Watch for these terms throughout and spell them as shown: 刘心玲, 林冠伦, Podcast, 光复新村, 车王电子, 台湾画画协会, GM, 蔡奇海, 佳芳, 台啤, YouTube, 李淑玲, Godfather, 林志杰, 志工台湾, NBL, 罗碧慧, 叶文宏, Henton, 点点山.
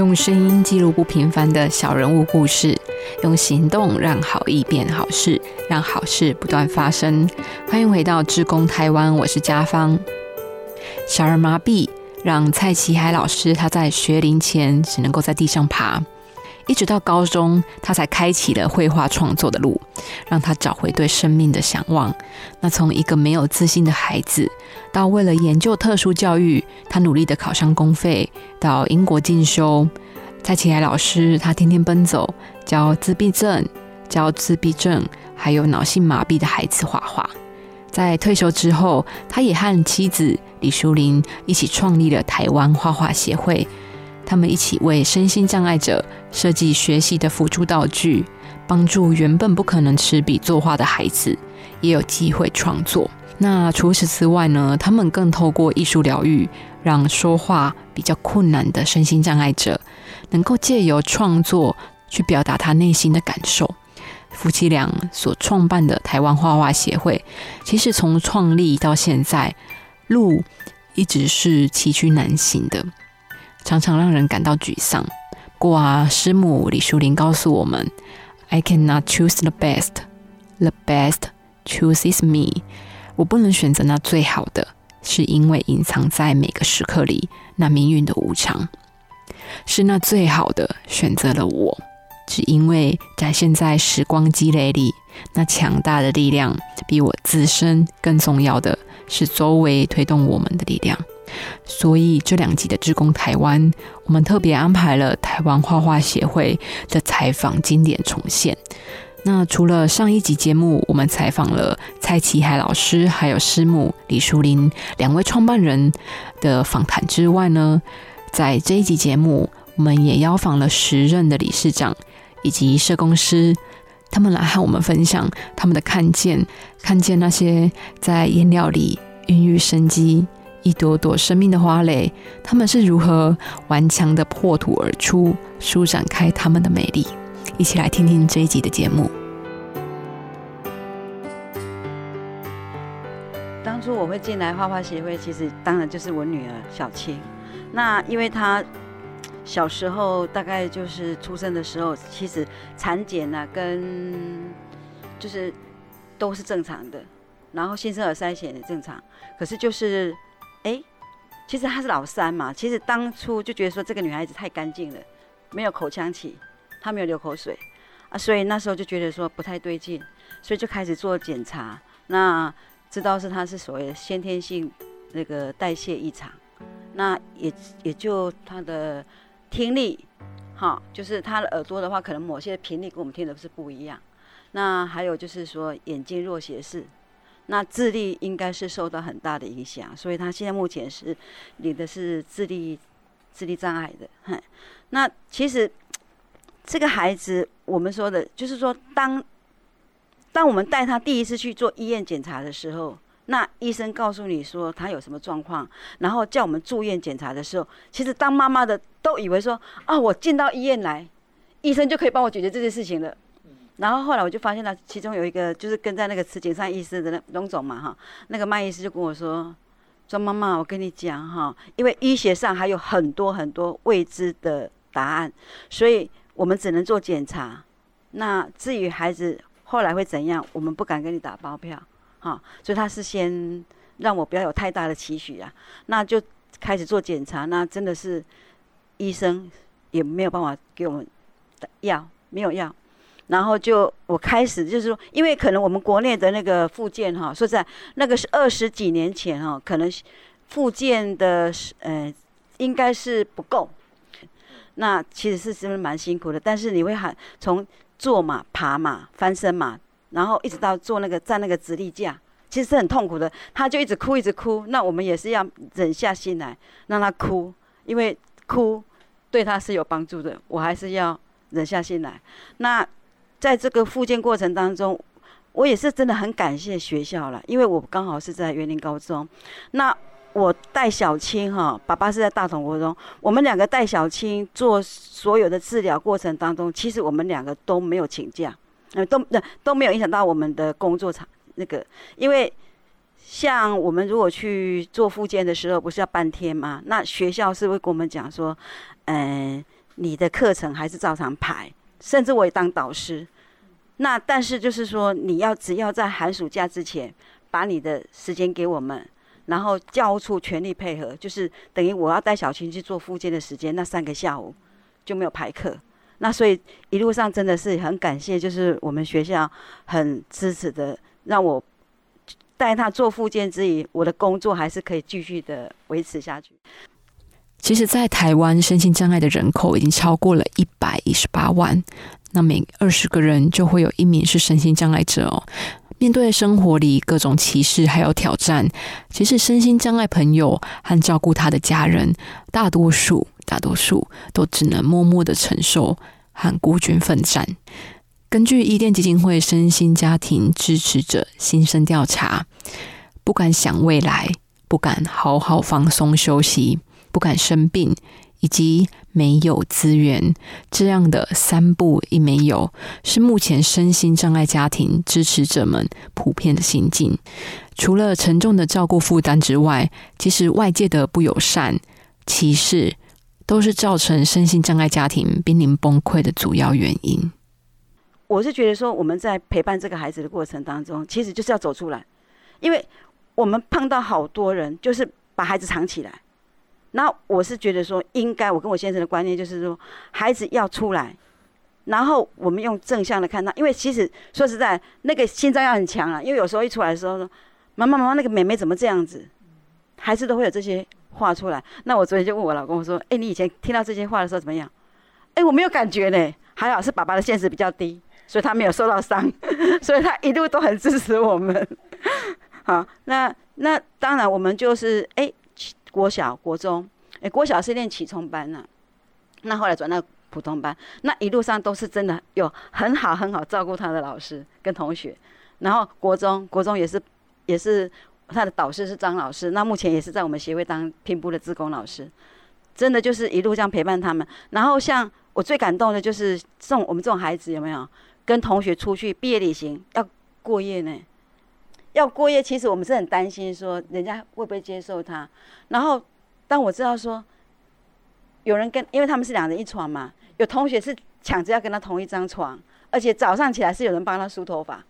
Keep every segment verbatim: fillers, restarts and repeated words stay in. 用声音记录不平凡的小人物故事，用行动让好意变好事，让好事不断发生。欢迎回到志工台湾，我是家芳。小儿麻痹让蔡奇海老师他在学龄前只能够在地上爬，一直到高中他才开启了绘画创作的路，让他找回对生命的向往。那从一个没有自信的孩子，到为了研究特殊教育他努力的考上公费，到英国进修，蔡奇海老师他天天奔走，教自闭症教自闭症还有脑性麻痹的孩子画画。在退休之后，他也和妻子李淑玲一起创立了台湾画画协会，他们一起为身心障碍者设计学习的辅助道具，帮助原本不可能持笔作画的孩子也有机会创作。那除此之外呢，他们更透过艺术疗愈，让说话比较困难的身心障碍者能够借由创作去表达他内心的感受。夫妻俩所创办的台湾画画协会，其实从创立到现在，路一直是崎岖难行的，常常让人感到沮丧。不过啊，师母李淑玲告诉我们 I cannot choose the best, the best chooses me。 我不能选择那最好的，是因为隐藏在每个时刻里那命运的无常，是那最好的选择了我，只因为展现在时光积累里那强大的力量，比我自身更重要的是周围推动我们的力量。所以这两集的志工台湾，我们特别安排了台湾画画协会的采访经典重现。那除了上一集节目我们采访了蔡奇海老师还有师母李淑玲两位创办人的访谈之外呢，在这一集节目我们也邀访了时任的理事长以及社工师，他们来和我们分享他们的看见，看见那些在颜料里孕育生机一朵朵生命的花蕾，他们是如何顽强地破土而出，舒展开他们的美丽。一起来听听这一集的节目。当初我会进来画画协会，其实当然就是我女儿小青。那因为她小时候大概就是出生的时候，其实产检啊跟就是都是正常的，然后新生儿筛检也正常，可是就是哎，其实她是老三嘛，其实当初就觉得说这个女孩子太干净了，没有口腔期，她没有流口水啊，所以那时候就觉得说不太对劲，所以就开始做检查，那知道是她是所谓的先天性那个代谢异常，那也也就她的听力，哈，就是她的耳朵的话，可能某些频率跟我们听的是不一样，那还有就是说眼睛弱斜视。那智力应该是受到很大的影响，所以他现在目前是领的是智力智力障碍的。那其实这个孩子，我们说的就是说当当我们带他第一次去做医院检查的时候，那医生告诉你说他有什么状况，然后叫我们住院检查的时候，其实当妈妈的都以为说啊，我进到医院来，医生就可以帮我解决这件事情了。然后后来我就发现了，其中有一个就是跟在那个慈景山医师的那龙总嘛哈，那个麦医师就跟我说：“庄妈妈，我跟你讲哈，因为医学上还有很多很多未知的答案，所以我们只能做检查。那至于孩子后来会怎样，我们不敢跟你打包票哈。所以他是先让我不要有太大的期许啊，那就开始做检查。那真的是医生也没有办法给我们药，没有药。”然后就我开始就是说，因为可能我们国内的那个复健哈，说实在那个是二十几年前哈，可能复健的呃应该是不够，那其实是真的蛮辛苦的。但是你会喊从坐嘛、爬嘛、翻身嘛，然后一直到坐那个站那个直立架，其实是很痛苦的。他就一直哭一直哭，那我们也是要忍下心来让他哭，因为哭对他是有帮助的，我还是要忍下心来。那在这个复健过程当中，我也是真的很感谢学校了，因为我刚好是在园林高中，那我带小青哈、哦，爸爸是在大同国中，我们两个带小青做所有的治疗过程当中，其实我们两个都没有请假，呃、都都没有影响到我们的工作场那个，因为像我们如果去做复健的时候，不是要半天吗？那学校是会跟我们讲说，嗯、呃。你的课程还是照常排，甚至我也当导师。那但是就是说，你要只要在寒暑假之前把你的时间给我们，然后教务处全力配合，就是等于我要带小群去做复健的时间，那三个下午就没有排课。那所以一路上真的是很感谢，就是我们学校很支持的，让我带他做复健之余，我的工作还是可以继续的维持下去。其实在台湾，身心障碍的人口已经超过了一百一十八万，那每二十个人就会有一名是身心障碍者哦。面对生活里各种歧视还有挑战，其实身心障碍朋友和照顾他的家人，大多数大多数都只能默默的承受和孤军奋战。根据伊甸基金会身心家庭支持者新生调查，不敢想未来，不敢好好放松休息，不敢生病，以及没有资源，这样的三不一没有，是目前身心障碍家庭支持者们普遍的心境。除了沉重的照顾负担之外，其实外界的不友善、歧视，都是造成身心障碍家庭濒临崩溃的主要原因。我是觉得说，我们在陪伴这个孩子的过程当中，其实就是要走出来，因为我们碰到好多人，就是把孩子藏起来。那我是觉得说，应该我跟我先生的观念就是说，孩子要出来，然后我们用正向的看他，因为其实说实在，那个心脏要很强啊，因为有时候一出来的时候说，妈妈妈妈，那个妹妹怎么这样子，孩子都会有这些话出来。那我昨天就问我老公，我说，哎，你以前听到这些话的时候怎么样？哎，我没有感觉呢，还好是爸爸的现实比较低，所以他没有受到伤，所以他一路都很支持我们。好，那那当然我们就是哎。国小、国中，哎、欸，国小是练启聪班啊，那后来转到普通班，那一路上都是真的有很好很好照顾他的老师跟同学。然后国中，国中也是也是他的导师是张老师，那目前也是在我们协会当聘部的志工老师，真的就是一路这样陪伴他们。然后像我最感动的就是这种我们这种孩子有没有跟同学出去毕业旅行要过夜呢？要过夜，其实我们是很担心说人家会不会接受他。然后当我知道说有人跟，因为他们是两人一床嘛，有同学是抢着要跟他同一张床，而且早上起来是有人帮他梳头发。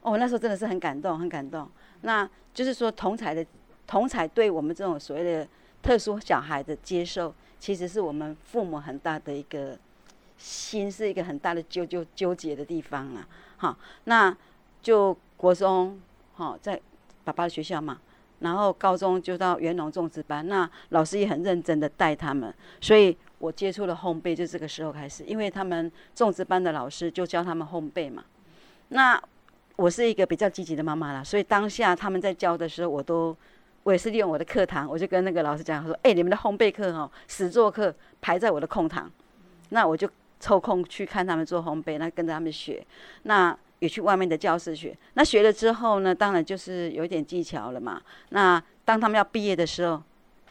哦，那时候真的是很感动，很感动。那就是说同侪的同侪对我们这种所谓的特殊小孩的接受，其实是我们父母很大的一个心，是一个很大的纠纠纠结的地方啊。好，那就国中。哦，在爸爸的学校嘛，然后高中就到元农种植班，那老师也很认真的带他们，所以我接触了烘焙就这个时候开始，因为他们种植班的老师就教他们烘焙嘛。那我是一个比较积极的妈妈啦，所以当下他们在教的时候，我都我也是利用我的课堂，我就跟那个老师讲说，哎、欸，你们的烘焙课哦，实作课排在我的空堂，那我就抽空去看他们做烘焙，那跟着他们学，那。也去外面的教室学，那学了之后呢，当然就是有一点技巧了嘛。那当他们要毕业的时候，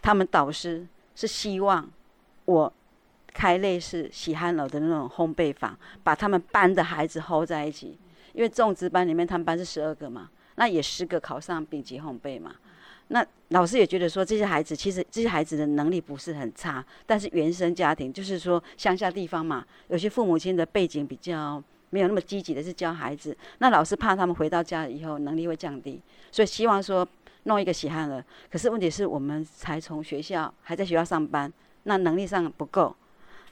他们导师是希望我开类似喜憨儿的那种烘焙坊，把他们班的孩子 hold 在一起，因为种植班里面他们班是十二个嘛，那也十个考上丙级烘焙嘛。那老师也觉得说，这些孩子其实这些孩子的能力不是很差，但是原生家庭就是说乡下地方嘛，有些父母亲的背景比较。没有那么积极的是教孩子，那老师怕他们回到家以后能力会降低，所以希望说弄一个喜憨儿。可是问题是我们才从学校还在学校上班，那能力上不够。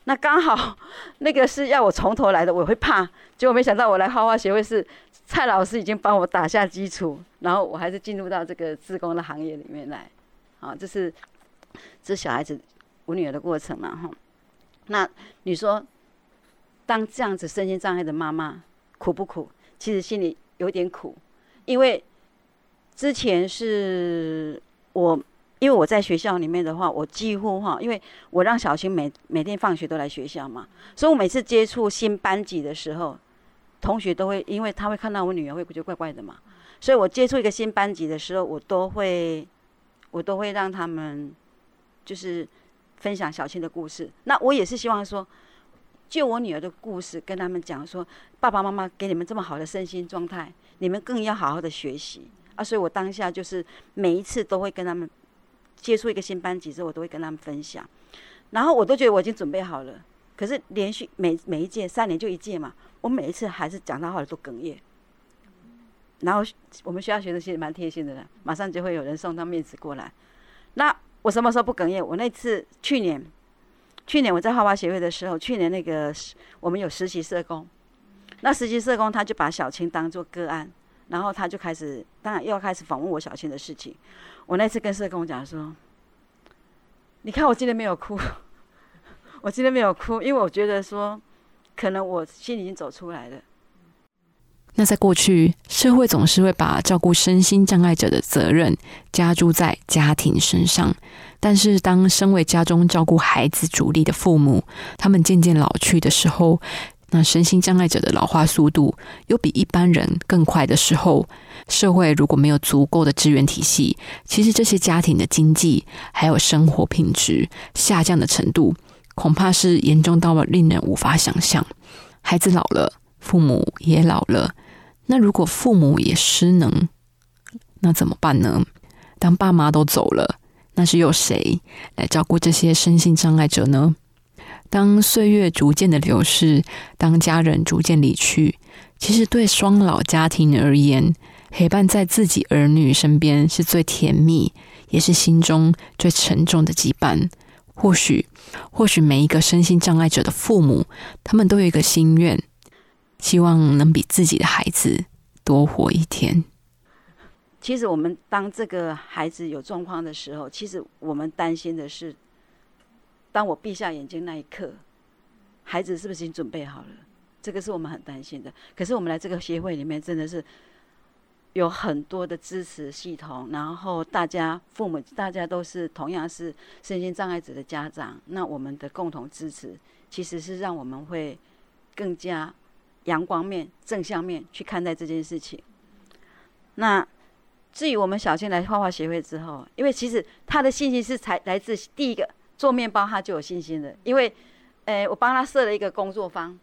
那刚好那个是要我从头来的，我会怕。结果没想到我来花花协会是蔡老师已经帮我打下基础，然后我还是进入到这个志工的行业里面来。啊，这是这小孩子我女儿的过程嘛哈。那你说？当这样子身心障碍的妈妈苦不苦？其实心里有点苦，因为之前是我，因为我在学校里面的话，我几乎哈，因为我让小新每每天放学都来学校嘛，所以我每次接触新班级的时候，同学都会，因为他会看到我女儿会觉得怪怪的嘛，所以我接触一个新班级的时候，我都会我都会让他们就是分享小新的故事。那我也是希望说。就我女儿的故事跟他们讲说，爸爸妈妈给你们这么好的身心状态，你们更要好好的学习啊！所以我当下就是每一次都会跟他们接触一个新班级之后，我都会跟他们分享，然后我都觉得我已经准备好了，可是连续每每一届三年就一届嘛，我每一次还是讲到后来都哽咽。然后我们学校学的其实蛮贴心的了，马上就会有人送他面子过来。那我什么时候不哽咽？我那次去年，去年我在花花协会的时候，去年那个我们有实习社工，那实习社工他就把小青当作个案，然后他就开始，当然又要开始访问我小青的事情。我那次跟社工讲说：“你看我今天没有哭，我今天没有哭，因为我觉得说，可能我心里已经走出来了。”那在过去，社会总是会把照顾身心障碍者的责任加诸在家庭身上，但是当身为家中照顾孩子主力的父母，他们渐渐老去的时候，那身心障碍者的老化速度又比一般人更快的时候，社会如果没有足够的支援体系，其实这些家庭的经济还有生活品质下降的程度，恐怕是严重到了令人无法想象。孩子老了，父母也老了，那如果父母也失能，那怎么办呢？当爸妈都走了，那是由谁来照顾这些身心障碍者呢？当岁月逐渐的流逝，当家人逐渐离去，其实对双老家庭而言，陪伴在自己儿女身边是最甜蜜，也是心中最沉重的羁绊。或许，或许每一个身心障碍者的父母，他们都有一个心愿，希望能比自己的孩子多活一天。其实我们当这个孩子有状况的时候，其实我们担心的是，当我闭下眼睛那一刻，孩子是不是已经准备好了？这个是我们很担心的。可是我们来这个协会里面，真的是有很多的支持系统，然后大家父母大家都是同样是身心障碍者的家长，那我们的共同支持，其实是让我们会更加阳光面、正向面去看待这件事情。那至于我们小青来画画协会之后，因为其实他的信心是才来自第一个做面包，他就有信心的。因为，诶、欸，我帮他设了一个工作坊，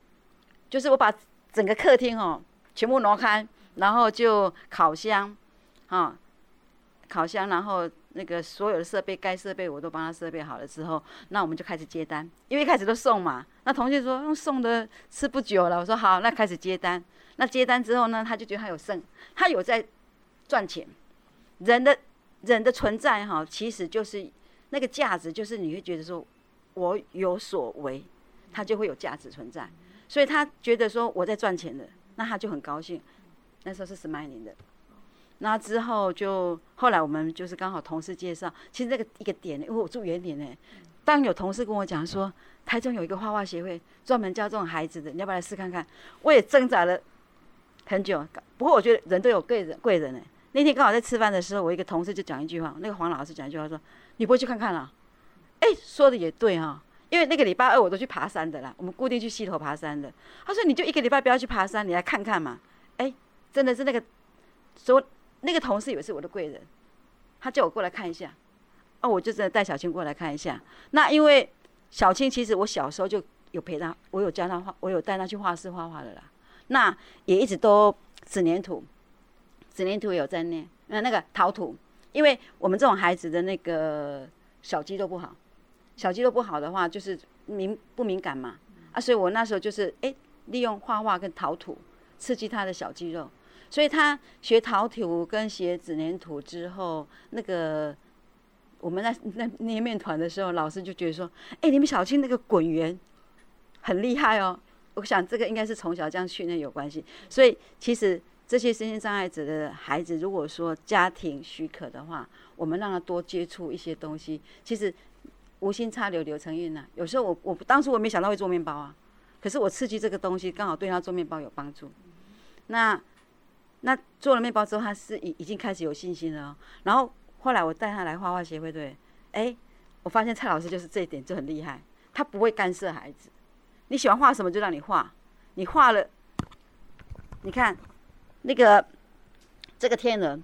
就是我把整个客厅哦全部挪开，然后就烤箱，啊，烤箱，然后那个所有的设备，该设备我都帮他设备好了之后，那我们就开始接单，因为一开始都送嘛。那同学说用送的吃不久了，我说好，那开始接单。那接单之后呢，他就觉得他有剩，他有在赚钱。人的人的存在哈，其实就是那个价值，就是你会觉得说，我有所为，他就会有价值存在。所以他觉得说我在赚钱了，那他就很高兴。那时候是smiling的。那之后就后来我们就是刚好同事介绍，其实那个一个点，因为我住远点呢，当有同事跟我讲说，台中有一个画画协会，专门教这种孩子的，你要不要来试看看？我也挣扎了很久，不过我觉得人都有贵人，贵人哎。那天刚好在吃饭的时候，我一个同事就讲一句话，那个黄老师讲一句话说：“你不会去看看啦、啊？”哎、欸，说的也对哈、哦，因为那个礼拜二我都去爬山的啦，我们固定去溪头爬山的。他说：“你就一个礼拜不要去爬山，你来看看嘛。欸”哎，真的是那个，所那个同事也是我的贵人，他叫我过来看一下，哦，我就真的带小青过来看一下。那因为小青其实我小时候就有陪她，我有教她画，我有带她去画室画画的啦。那也一直都纸黏土，纸黏土也有在念，那那个陶土，因为我们这种孩子的那个小肌肉不好，小肌肉不好的话就是敏不敏感嘛，啊，所以我那时候就是哎、欸、利用画画跟陶土刺激他的小肌肉，所以他学陶土跟学纸黏土之后，那个。我们在那捏面团的时候，老师就觉得说：“哎、欸，你们小青那个滚圆很厉害哦。”我想这个应该是从小这样训练有关系。所以其实这些身心障碍者的孩子，如果说家庭许可的话，我们让他多接触一些东西。其实无心插柳柳成荫呐、啊。有时候我我当初我没想到会做面包啊，可是我刺激这个东西，刚好对他做面包有帮助。那那做了面包之后，他是已已经开始有信心了、哦。然后。后来我带他来画画协会，对，哎，我发现蔡老师就是这一点就很厉害，他不会干涉孩子，你喜欢画什么就让你画，你画了，你看那个这个天鹅，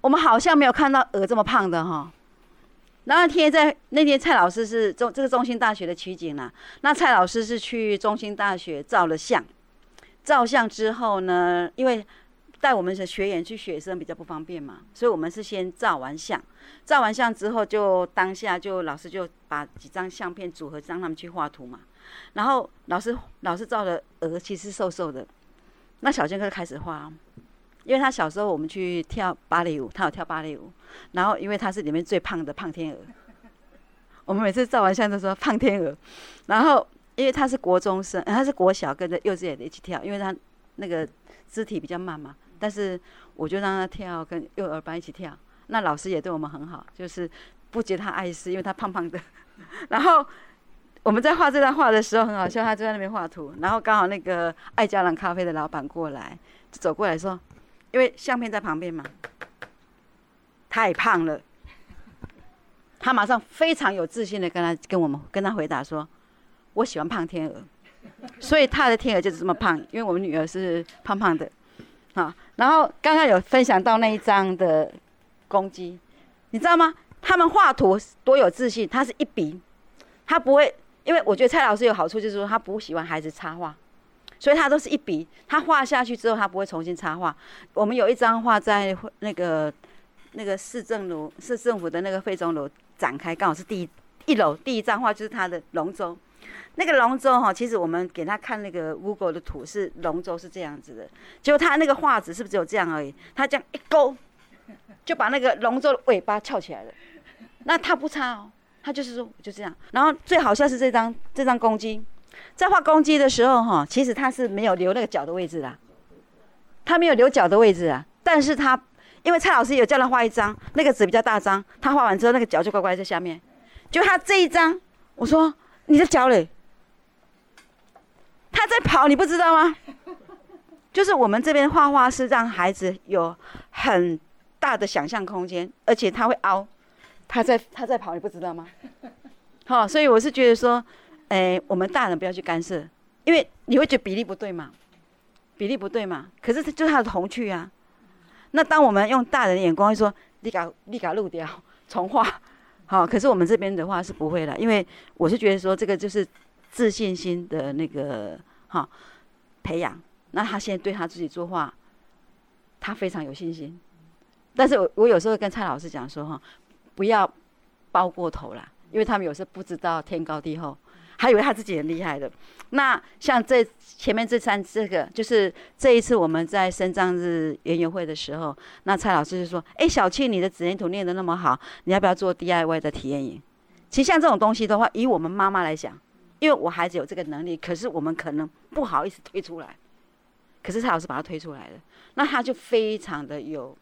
我们好像没有看到鹅这么胖的哈。然后贴在那天蔡老师是中这个中兴大学的取景啦、啊，那蔡老师是去中兴大学照了相，照相之后呢，因为。带我们的学员去雪山比较不方便嘛，所以我们是先照完相，照完相之后就当下就老师就把几张相片组合让他们去画图嘛。然后老师老师照的鹅其实瘦瘦的，那小健哥开始画，因为他小时候我们去跳芭蕾舞，他有跳芭蕾舞，然后因为他是里面最胖的胖天鹅，我们每次照完相都说胖天鹅，然后因为他是国中生，他是国小跟着幼稚园一起跳，因为他那个肢体比较慢嘛，但是我就让他跳，跟幼儿班一起跳。那老师也对我们很好，就是不觉得他碍事，因为他胖胖的。然后我们在画这段画的时候很好笑，他就在那边画图，然后刚好那个爱家郎咖啡的老板过来，就走过来说，因为相片在旁边嘛，太胖了。他马上非常有自信的跟他跟我们跟他回答说，我喜欢胖天鹅，所以他的天鹅就是这么胖，因为我们女儿是胖胖的。好，然后刚刚有分享到那一张的公鸡，你知道吗？他们画图多有自信，他是一笔，他不会，因为我觉得蔡老师有好处就是说他不喜欢孩子插画，所以他都是一笔，他画下去之后他不会重新插画。我们有一张画在那个那个市政楼市政府的那个会中楼展开，刚好是第一一楼第一张画就是他的龙舟。那个龙舟哈，其实我们给他看那个 Google 的图是龙舟是这样子的，结果他那个画质是不是只有这样而已？他这样一勾，就把那个龙舟的尾巴翘起来了。那他不插哦，他就是说就这样。然后最好笑是这张这张公鸡，在画公鸡的时候哈，其实他是没有留那个脚的位置啦，他没有留脚的位置啊，但是他因为蔡老师有叫他画一张，那个纸比较大张，他画完之后那个脚就乖乖在下面。就他这一张，我说你的脚嘞。他在跑，你不知道吗？就是我们这边画画是让孩子有很大的想象空间，而且他会凹，他在他在跑，你不知道吗？好、哦，所以我是觉得说，哎、欸，我们大人不要去干涉，因为你会觉得比例不对嘛，比例不对嘛。可是就是他的童趣啊。那当我们用大人的眼光会说，你搞你搞录掉重画，好、哦，可是我们这边的话是不会了，因为我是觉得说这个就是。自信心的那个哈培养，那他现在对他自己作画，他非常有信心。但是我我有时候跟蔡老师讲说哈，不要包过头啦，因为他们有时候不知道天高地厚，还以为他自己很厉害的。那像这前面这三这个，就是这一次我们在升帐日园游会的时候，那蔡老师就说：“哎、欸，小庆，你的纸黏土念得那么好，你要不要做 D I Y 的体验营？”其实像这种东西的话，以我们妈妈来讲。因为我孩子有这个能力，可是我们可能不好意思推出来，可是蔡老师把他推出来了，那他就非常的有，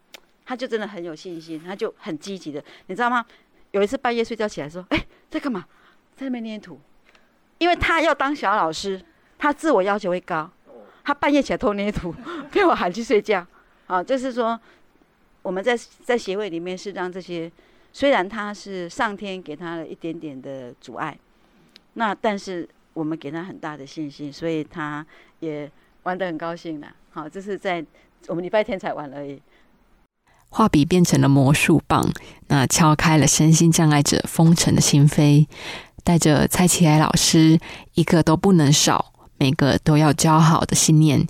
他就真的很有信心，他就很积极的，你知道吗？有一次半夜睡觉起来说：“哎、欸，在干嘛？在那边捏土。”因为他要当小老师，他自我要求会高，他半夜起来偷捏土，被我喊去睡觉。啊，就是说我们在在协会里面是让这些，虽然他是上天给他了一点点的阻碍。那但是我们给他很大的信心，所以他也玩得很高兴啦。好，这是在我们礼拜天才玩而已。画笔变成了魔术棒，那敲开了身心障碍者封城的心扉，带着蔡奇海老师一个都不能少，每个都要教好的信念，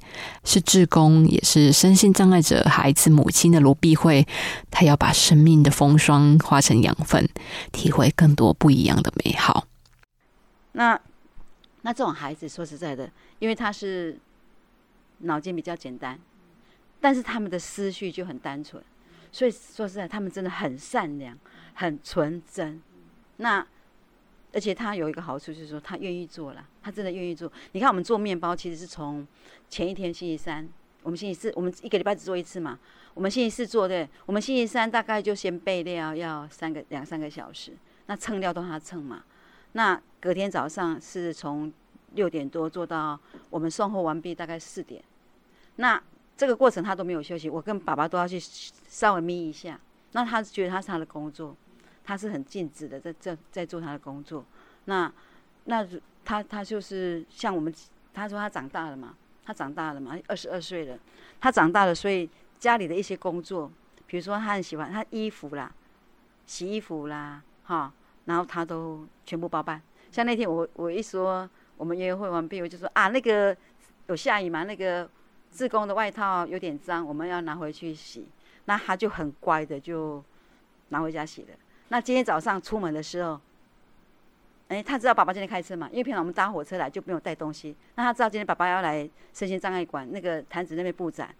是志工也是身心障碍者孩子母亲的罗碧慧，她要把生命的风霜化成养分，体会更多不一样的美好。那那这种孩子说实在的，因为他是脑筋比较简单，但是他们的思绪就很单纯，所以说实在他们真的很善良很纯真。那而且他有一个好处就是说他愿意做啦，他真的愿意做。你看我们做面包其实是从前一天星期三，我们星期四，我们一个礼拜只做一次嘛，我们星期四做的，我们星期三大概就先备料要三个两三个小时，那称料都他称嘛，那隔天早上是从六点多做到我们送货完毕大概四点，那这个过程他都没有休息，我跟爸爸都要去稍微眯一下。那他觉得他是他的工作，他是很尽职的在在在做他的工作。那那他他就是像我们，他说他长大了嘛，他长大了嘛，二十二岁了，他长大了，所以家里的一些工作，比如说他很喜欢他衣服啦，洗衣服啦，哈。然后他都全部包办，像那天我我一说我们约会完毕，我就说啊那个有下雨嘛，那个志工的外套有点脏，我们要拿回去洗，那他就很乖的就拿回家洗了。那今天早上出门的时候，哎，他知道爸爸今天开车嘛，因为平常我们搭火车来就没有带东西，那他知道今天爸爸要来身心障碍馆那个坛子那边布展，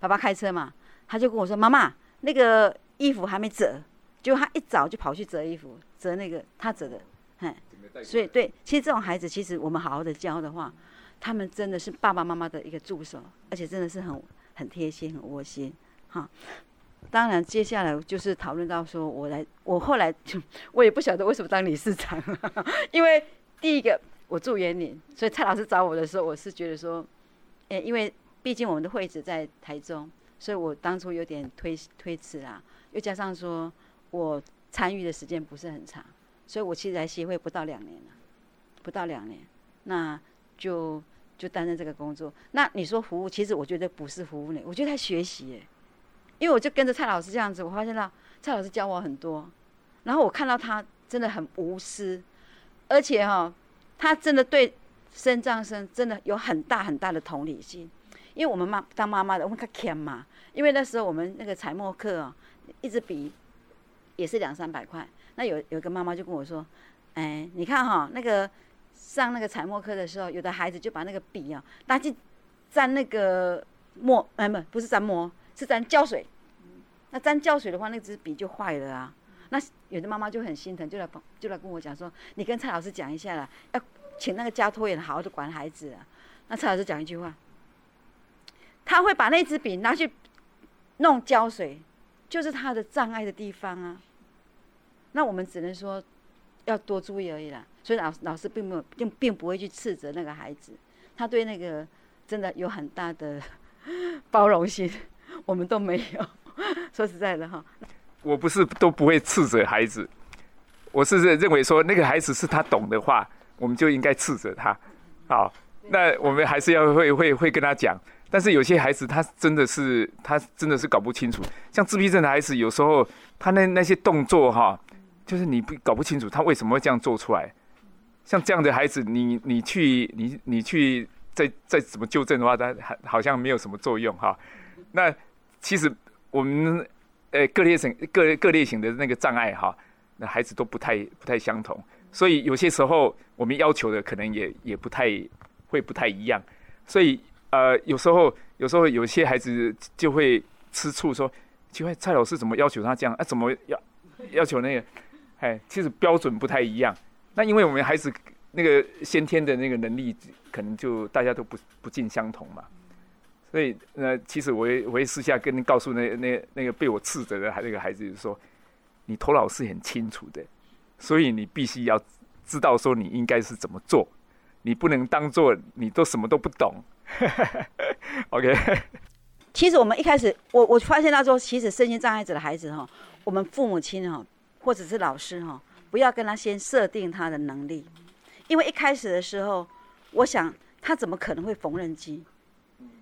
爸爸开车嘛，他就跟我说：“妈妈，那个衣服还没折。”就他一早就跑去折衣服，折那个他折的，嘿，所以对，其实这种孩子，其实我们好好的教的话，他们真的是爸爸妈妈的一个助手，而且真的是很很贴心、很窝心，哈。当然，接下来就是讨论到说，我来，我后来就我也不晓得为什么当理事长，因为第一个我住园林，所以蔡老师找我的时候，我是觉得说，欸、因为毕竟我们的会址在台中，所以我当初有点推推迟啦，又加上说我参与的时间不是很长，所以我其实来协会不到两年了，不到两年，那就就担任这个工作。那你说服务，其实我觉得不是服务呢，我觉得在学习、欸。因为我就跟着蔡老师这样子，我发现到蔡老师教我很多，然后我看到他真的很无私，而且哈、哦，他真的对身障生真的有很大很大的同理心。因为我们妈当妈妈的，我们较欠嘛，因为那时候我们那个彩墨课啊、哦，一支笔也是两三百块。那有有个妈妈就跟我说，哎，你看哈、哦，那个上那个彩墨课的时候，有的孩子就把那个笔啊、哦，拿去沾那个墨，哎，不不是沾墨。是沾胶水，那沾胶水的话，那支笔就坏了啊。那有的妈妈就很心疼，就来就来跟我讲说：“你跟蔡老师讲一下啦，要请那个家托员好好的管孩子啊。”那蔡老师讲一句话，他会把那支笔拿去弄胶水，就是他的障碍的地方啊。那我们只能说要多注意而已啦。所以老老师并没有并并不会去斥责那个孩子，他对那个真的有很大的包容心。我们都没有，说实在的哈，我不是都不会斥责孩子，我是认为说那个孩子是他懂的话，我们就应该斥责他。好，那我们还是要会会会跟他讲。但是有些孩子他真的是他真的是搞不清楚，像自闭症的孩子，有时候他那那些动作哈，就是你搞不清楚他为什么会这样做出来。像这样的孩子，你你去你你去再再怎么纠正的话，他好像没有什么作用哈。那其实我们呃各类型各各类型的那个障碍哈，那孩子都不太不太相同，所以有些时候我们要求的可能也也不太会不太一样，所以呃有时候有时候有些孩子就会吃醋说，奇怪蔡老师怎么要求他这样啊？怎么要要求那个？哎，其实标准不太一样。那因为我们孩子那个先天的那个能力，可能就大家都不不尽相同嘛。所以，呃，其实我也我也私下跟告诉那那那个被我斥责的那个孩子，就是说，你头脑是很清楚的，所以你必须要知道说你应该是怎么做，你不能当做你都什么都不懂。OK。其实我们一开始，我我发现到说，其实身心障碍者的孩子哈、哦，我们父母亲哈、哦，或者是老师哈、哦，不要跟他先设定他的能力，因为一开始的时候，我想他怎么可能会缝纫机？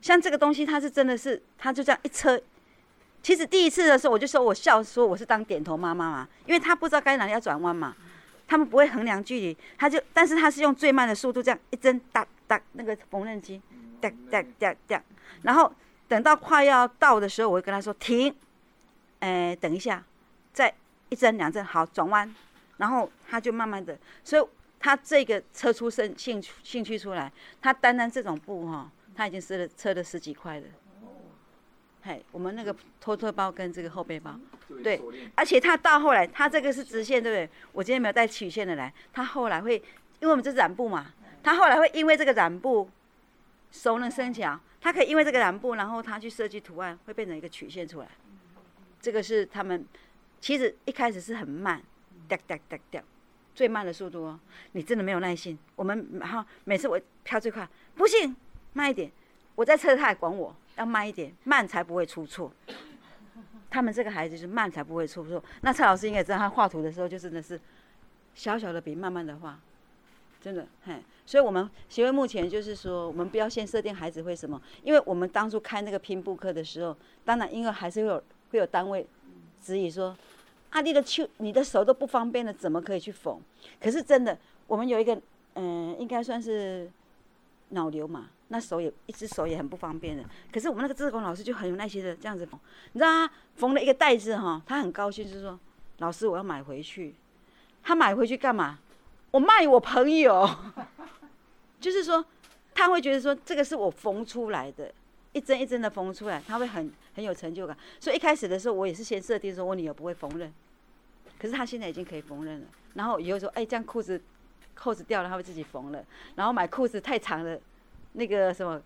像这个东西，它是真的是，它就这样一车。其实第一次的时候，我就说我笑说我是当点头妈妈嘛，因为他不知道该哪里要转弯嘛，他们不会衡量距离，他就，但是他是用最慢的速度这样一针哒哒那个缝纫机，哒哒哒哒，然后等到快要到的时候，我会跟他说停，哎、呃，等一下，再一针两针，好转弯，然后他就慢慢的，所以他这个车出身兴趣兴趣出来，他单单这种步哈、哦。他已经吃了车了十几块了，嘿，我们那个托特包跟这个后背包，对，而且他到后来，他这个是直线，对不对？我今天没有带曲线的来，他后来会，因为我们这是染布嘛，他后来会因为这个染布熟能生巧，他可以因为这个染布，然后他去设计图案，会变成一个曲线出来。这个是他们其实一开始是很慢，掉掉掉掉。最慢的速度哦，你真的没有耐心。我们哈，每次我飘最快，不信。慢一点，我在车他也管我，要慢一点，慢才不会出错。他们这个孩子就是慢才不会出错。那蔡老师应该知道，他画图的时候就真的是小小的笔，慢慢的画，真的嘿。所以我们协会目前就是说，我们不要先设定孩子会什么，因为我们当初开那个拼布课的时候，当然因为还是会有会有单位质疑说，啊你的手你的手都不方便了，怎么可以去缝？可是真的，我们有一个嗯、呃，应该算是脑瘤嘛。那手也一只手也很不方便的。可是我们那个志工老师就很有耐心的这样子缝，你知道他缝了一个袋子哈，他很高兴，就说：“老师，我要买回去。”他买回去干嘛？我卖我朋友。就是说，他会觉得说这个是我缝出来的，一针一针的缝出来，他会很很有成就感。所以一开始的时候，我也是先设定说我女儿不会缝纫，可是她现在已经可以缝纫了。然后以后说，哎、欸，这样裤子扣子掉了，她会自己缝了。然后买裤子太长了，那个什么，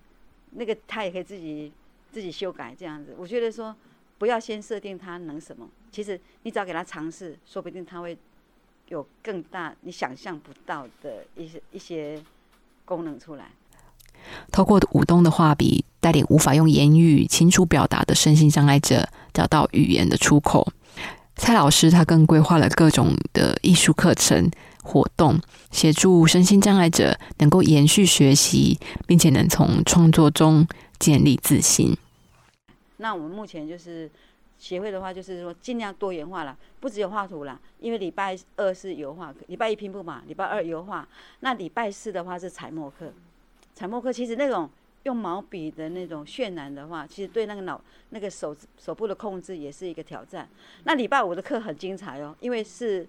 那个她也可以自己自己修改这样子。我觉得说，不要先设定她能什么，其实你只要给她尝试，说不定她会有更大你想象不到的一些一些功能出来。透过舞动的画笔，带领无法用言语清楚表达的身心障碍者找到语言的出口。蔡老师他更规划了各种的艺术课程活动，协助身心障碍者能够延续学习，并且能从创作中建立自信。那我们目前就是协会的话，就是说尽量多元化啦，不只有画图啦，因为礼拜二是油画，礼拜一拼布嘛，礼拜二油画，那礼拜四的话是彩墨课。彩墨课其实那种用毛笔的那种渲染的话，其实对那个脑、那个手手部的控制也是一个挑战。那礼拜五的课很精彩哦，因为是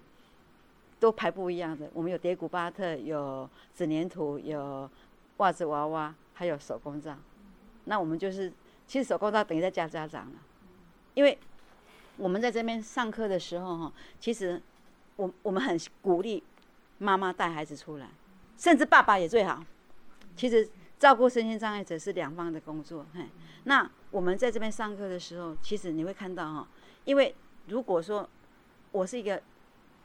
都排不一样的，我们有蝶古巴特，有纸黏土，有袜子娃娃，还有手工皂。那我们就是其实手工皂等于在教家长了，因为我们在这边上课的时候哈，其实我我们很鼓励妈妈带孩子出来，甚至爸爸也最好。其实照顾身心障碍者是两方的工作。那我们在这边上课的时候，其实你会看到哈，因为如果说我是一个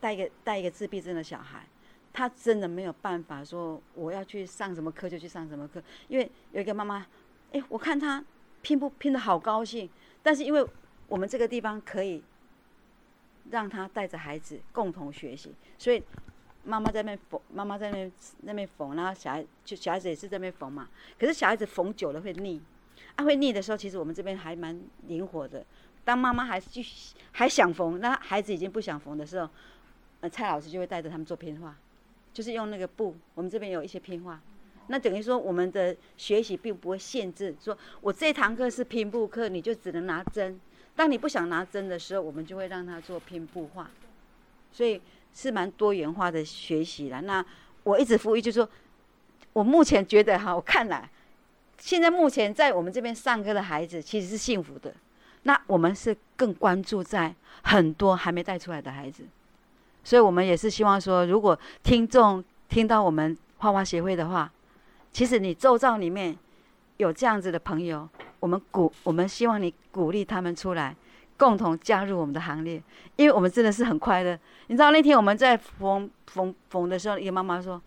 带一个带一个自闭症的小孩，他真的没有办法说我要去上什么课就去上什么课，因为有一个妈妈，哎，我看他拼不拼得好高兴，但是因为我们这个地方可以让他带着孩子共同学习，所以。妈妈在那边缝，妈妈在那边那边缝，然后小孩就小孩子也是在那边缝嘛。可是小孩子缝久了会腻，啊会腻的时候，其实我们这边还蛮灵活的。当妈妈还继续还想缝，那孩子已经不想缝的时候，呃，蔡老师就会带着他们做拼画，就是用那个布。我们这边有一些拼画，那等于说我们的学习并不会限制，说我这堂课是拼布课，你就只能拿针。当你不想拿针的时候，我们就会让他做拼布画，所以。是蛮多元化的学习啦。那我一直呼吁，就是说，我目前觉得哈，我看来，现在目前在我们这边上课的孩子其实是幸福的。那我们是更关注在很多还没带出来的孩子，所以我们也是希望说，如果听众听到我们画画协会的话，其实你周遭里面有这样子的朋友，我们鼓，我们希望你鼓励他们出来。共同加入我们的行列，因为我们真的是很快乐。你知道那天我们在缝缝缝的时候，一个妈妈说：“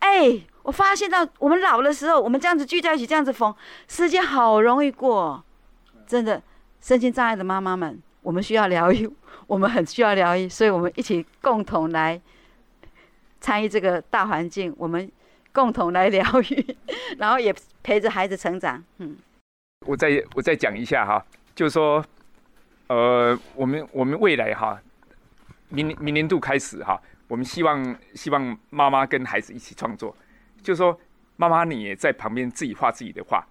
哎、欸，我发现到我们老的时候，我们这样子聚在一起，这样子缝，时间好容易过。”真的，身心障碍的妈妈们，我们需要疗愈，我们很需要疗愈，所以我们一起共同来参与这个大环境，我们共同来疗愈，然后也陪着孩子成长。嗯，我再我再讲一下哈，就是说。呃，我们我们未来哈，明明年度开始哈，我们希望希望妈妈跟孩子一起创作，就是说妈妈你也在旁边自己画自己的画，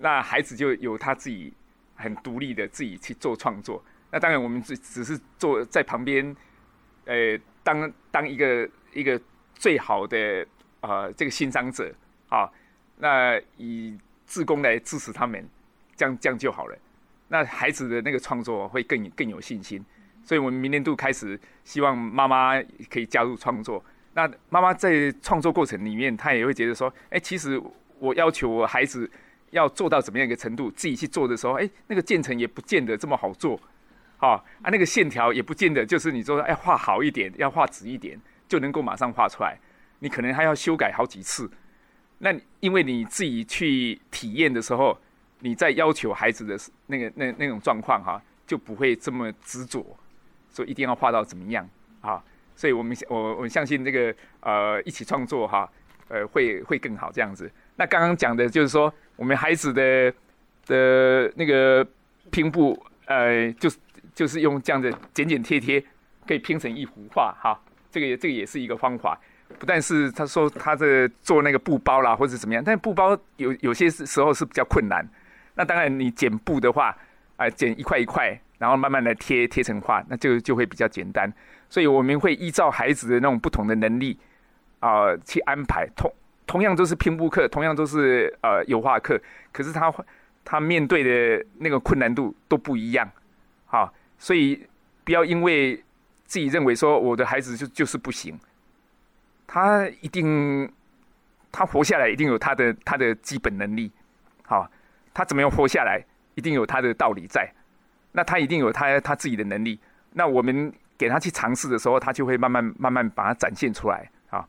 那孩子就有他自己很独立的自己去做创作。那当然我们只只是做在旁边，呃，当当一个一个最好的呃这个欣赏者啊，那以志工来支持他们，这样这样就好了。那孩子的那个创作会更更有信心，所以我们明年度开始，希望妈妈可以加入创作。那妈妈在创作过程里面，她也会觉得说，哎、欸，其实我要求我孩子要做到怎么样一个程度，自己去做的时候，哎、欸，那个渐层也不见得这么好做，哦、啊，那个线条也不见得就是你说，哎、欸，画好一点，要画直一点就能够马上画出来，你可能还要修改好几次。那因为你自己去体验的时候。你在要求孩子的那个那那种状况哈，就不会这么执着，说一定要画到怎么样啊？所以我们我我相信这个呃一起创作哈，呃会会更好这样子。那刚刚讲的就是说，我们孩子的的那个拼布，呃，就是就是用这样的剪剪贴贴，可以拼成一幅画哈。这个这个也是一个方法。不但是他说他这做那个布包啦，或者怎么样，但布包 有, 有些时候是比较困难。那当然，你剪布的话，啊、呃，剪一块一块，然后慢慢的贴贴成画，那就就会比较简单。所以我们会依照孩子的那种不同的能力啊、呃、去安排。同同样都是拼布课，同样都是呃油画课，可是他他面对的那个困难度都不一样。好，所以不要因为自己认为说我的孩子就就是不行。他一定，他活下来一定有他的他的基本能力，好、哦，他怎么样活下来，一定有他的道理在，那他一定有他他自己的能力，那我们给他去尝试的时候，他就会慢慢慢慢把它展现出来，啊、哦。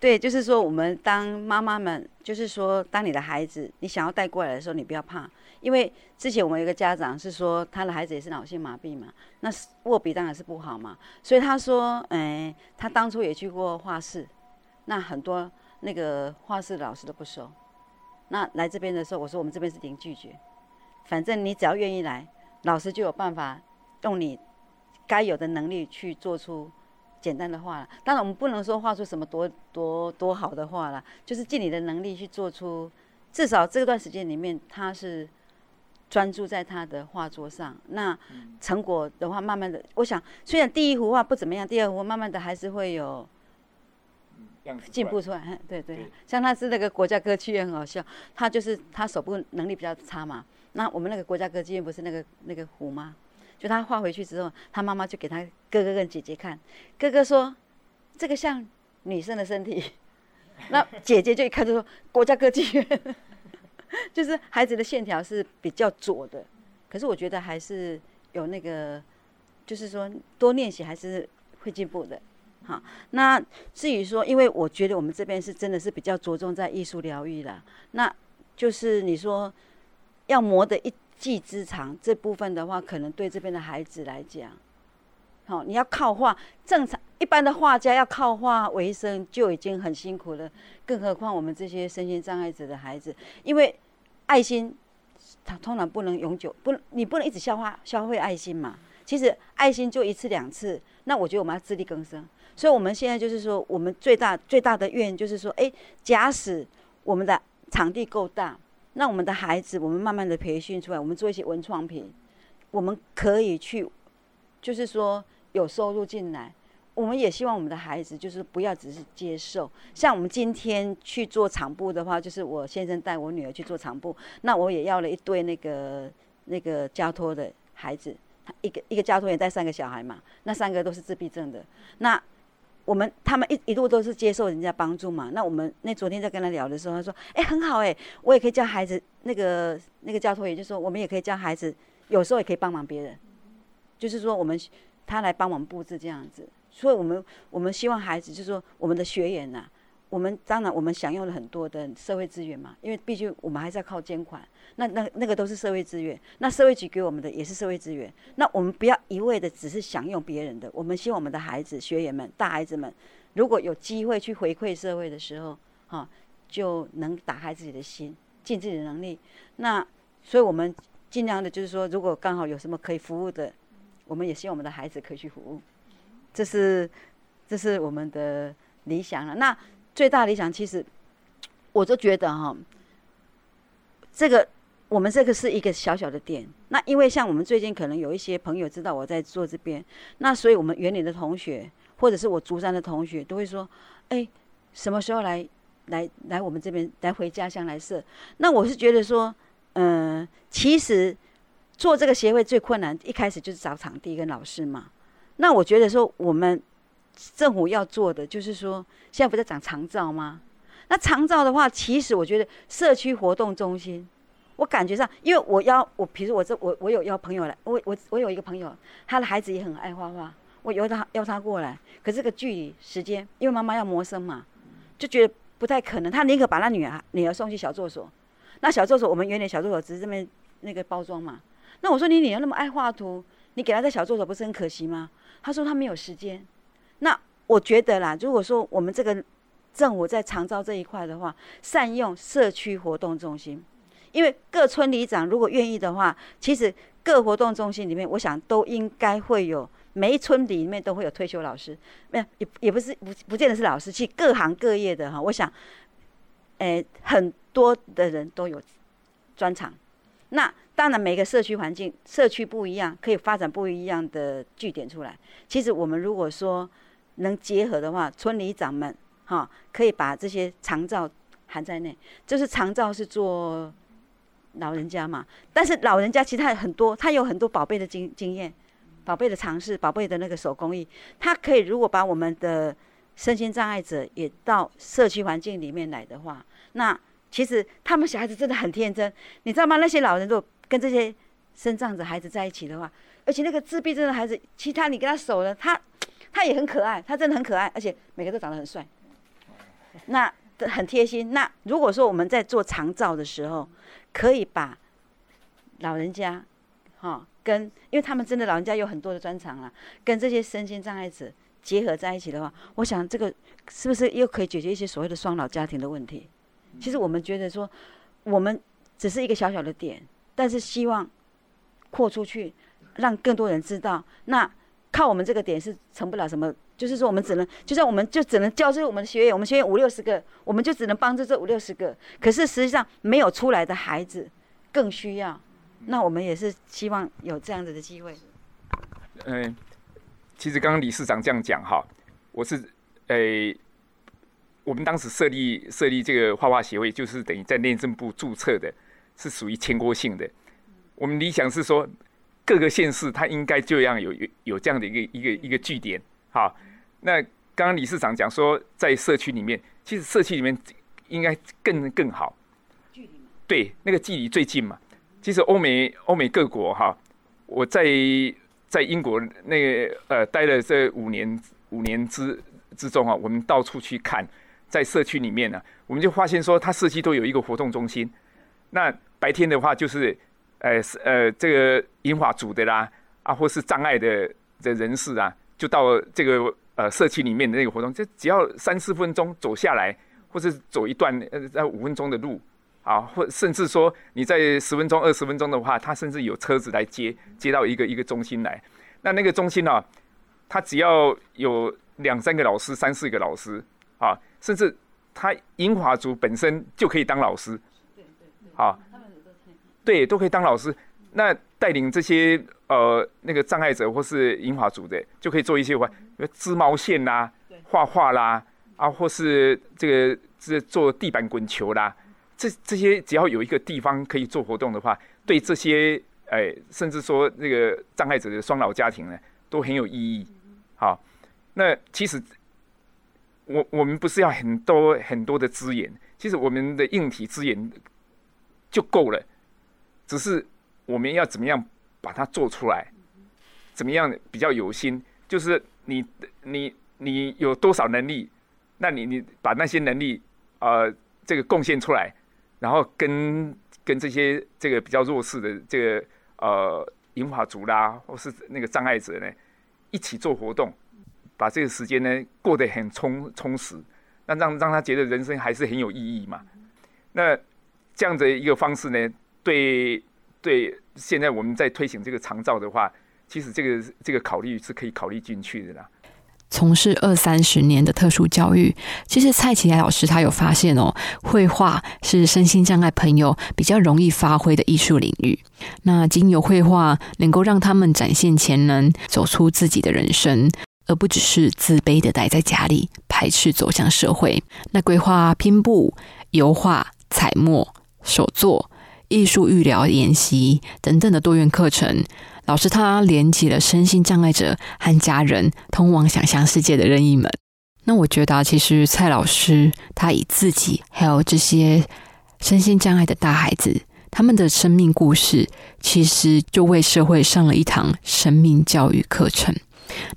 对，就是说我们当妈妈们，就是说当你的孩子你想要带过来的时候，你不要怕，因为之前我们有一个家长是说他的孩子也是脑性麻痹嘛，那握笔当然是不好嘛，所以他说，哎，他当初也去过画室，那很多那个画室的老师都不收，那来这边的时候，我说我们这边是零拒绝，反正你只要愿意来，老师就有办法用你该有的能力去做出简单的画了，当然我们不能说画出什么多多多好的画了，就是尽你的能力去做出，至少这段时间里面他是专注在他的画作上。那成果的话，慢慢的，我想虽然第一幅画不怎么样，第二幅画慢慢的还是会有进步出来。对对，像他是那个国家歌剧院很好笑，他就是他手部能力比较差嘛。那我们那个国家歌剧院不是那个那个虎吗？就他画回去之后，他妈妈就给他哥哥跟姐姐看，哥哥说这个像女生的身体，那姐姐就一看就说国家歌剧院，就是孩子的线条是比较左的，可是我觉得还是有那个，就是说多练习还是会进步的。好，那至于说，因为我觉得我们这边是真的是比较着重在艺术疗愈啦，那就是你说要磨的一技之长这部分的话，可能对这边的孩子来讲，好、哦，你要靠画，正常一般的画家要靠画为生就已经很辛苦了，更何况我们这些身心障碍者的孩子，因为爱心，它通常不能永久，不，你不能一直消化消费爱心嘛。其实爱心就一次两次，那我觉得我们要自力更生。所以我们现在就是说，我们最大最大的愿就是说，哎，假使我们的场地够大。那我们的孩子，我们慢慢的培训出来，我们做一些文创品，我们可以去，就是说有收入进来。我们也希望我们的孩子就是不要只是接受。像我们今天去做场布的话，就是我先生带我女儿去做场布，那我也要了一对那个那个家托的孩子，一个一个家托也带三个小孩嘛，那三个都是自闭症的。那我们他们 一, 一路都是接受人家帮助嘛，那我们那昨天在跟他聊的时候，他说，哎、欸，很好哎、欸，我也可以教孩子那个那个教托，也就是说，我们也可以教孩子，有时候也可以帮忙别人，就是说我们他来帮我们布置这样子，所以我们我们希望孩子就是说我们的学员呐、啊，我们当然我们享用了很多的社会资源嘛，因为毕竟我们还是要靠捐款，那那那个都是社会资源，那社会局给我们的也是社会资源，那我们不要一味的只是享用别人的，我们希望我们的孩子、学员们、大孩子们，如果有机会去回馈社会的时候，哈、啊，就能打开自己的心，尽自己的能力。那所以我们尽量的就是说，如果刚好有什么可以服务的，我们也希望我们的孩子可以去服务，这是这是我们的理想了。那最大的理想，其实我就觉得哈，这个。我们这个是一个小小的点，那因为像我们最近可能有一些朋友知道我在做这边，那所以我们园林的同学或者是我竹山的同学都会说，哎，什么时候来来来我们这边来回家乡来设？那我是觉得说，嗯、呃，其实做这个协会最困难，一开始就是找场地跟老师嘛。那我觉得说，我们政府要做的就是说，现在不是在讲长照吗？那长照的话，其实我觉得社区活动中心。我感觉上，因为我要我，比如我这我我有邀朋友来，我我我有一个朋友，他的孩子也很爱画画，我邀他邀他过来，可是这个距离时间，因为妈妈要磨生嘛，就觉得不太可能，他宁可把他女儿女儿送去小作所，那小作所我们原来小作所只是这边那个包装嘛，那我说你女儿那么爱画图，你给她在小作所不是很可惜吗？他说他没有时间，那我觉得啦，如果说我们这个政府在长照这一块的话，善用社区活动中心。因为各村里长如果愿意的话，其实各活动中心里面，我想都应该会有每一村里面都会有退休老师，没有也也不是不不见得是老师，其实各行各业的哈，我想，诶、呃，很多的人都有专长。那当然每个社区环境、社区不一样，可以发展不一样的据点出来。其实我们如果说能结合的话，村里长们哈可以把这些长照含在内，就是长照是做老人家嘛，但是老人家其实他很多，他有很多宝贝的经经验。宝贝的尝试，宝贝的那个手工艺，它可以如果把我们的身心障碍者也到社区环境里面来的话，那其实他们小孩子真的很天真，你知道吗？那些老人如果跟这些身障者孩子在一起的话，而且那个自闭症的孩子，其他你跟他熟了，他他也很可爱，他真的很可爱，而且每个都长得很帅，那很贴心。那如果说我们在做长照的时候，可以把老人家，哈。跟，因为他们真的老人家有很多的专长啦，跟这些身心障碍者结合在一起的话，我想这个是不是又可以解决一些所谓的双老家庭的问题？其实我们觉得说，我们只是一个小小的点，但是希望扩出去，让更多人知道。那靠我们这个点是成不了什么，就是说我们只能，就像我们就只能教授我们的学员，我们学员五六十个，我们就只能帮助这五六十个。可是实际上没有出来的孩子更需要。那我们也是希望有这样子的机会。嗯、呃，其实刚刚理事长这样讲哈，我是诶、呃，我们当时设立设立这个画画协会，就是等于在内政部注册的，是属于全国性的。我们理想是说，各个县市它应该就要有有有这样的一个一个一个据点。好，那刚刚理事长讲说，在社区里面，其实社区里面应该更更好。距离嘛。对，那个距离最近嘛。其实欧美欧美各国哈，我在在英国那个呃待了这五年五年之之中啊，我们到处去看，在社区里面呢、啊，我们就发现说，它社区都有一个活动中心。那白天的话就是呃呃这个银发族的啦啊，或是障碍的的人士啊，就到这个呃社区里面的那个活动，这只要三四分钟走下来，或是走一段呃五分钟的路。啊，或甚至说你在十分钟、二十分钟的话，他甚至有车子来接，接到一个一个中心来。那那个中心呢、啊，他只要有两三个老师、三四个老师啊，甚至他银华族本身就可以当老师，啊，对，都可以当老师。那带领这些呃那个障碍者或是银华族的，就可以做一些话，织毛线啦、画画啦，啊，或是这个这做地板滚球啦。这, 这些只要有一个地方可以做活动的话，对这些、呃、甚至说那个障碍者的双老家庭呢，都很有意义。好，那其实 我, 我们不是要很多很多的资源，其实我们的硬体资源就够了，只是我们要怎么样把它做出来，怎么样比较有心，就是你你你有多少能力，那你你把那些能力呃这个贡献出来。然后跟跟这些这个比较弱势的这个呃银发族啦，或是那个障碍者呢，一起做活动，把这个时间呢过得很充充实，那让让他觉得人生还是很有意义嘛。那这样的一个方式呢，对对，现在我们在推行这个长照的话，其实这个这个考虑是可以考虑进去的啦。从事二三十年的特殊教育，其实蔡奇来老师他有发现哦，绘画是身心障碍朋友比较容易发挥的艺术领域。那经由绘画，能够让他们展现潜能，走出自己的人生，而不只是自卑的待在家里，排斥走向社会。那规划拼布、油画、彩墨、手作、艺术育疗研习等等的多元课程。老师他连接了身心障碍者和家人通往想象世界的任意门。那我觉得、啊、其实蔡老师他以自己还有这些身心障碍的大孩子他们的生命故事，其实就为社会上了一堂生命教育课程。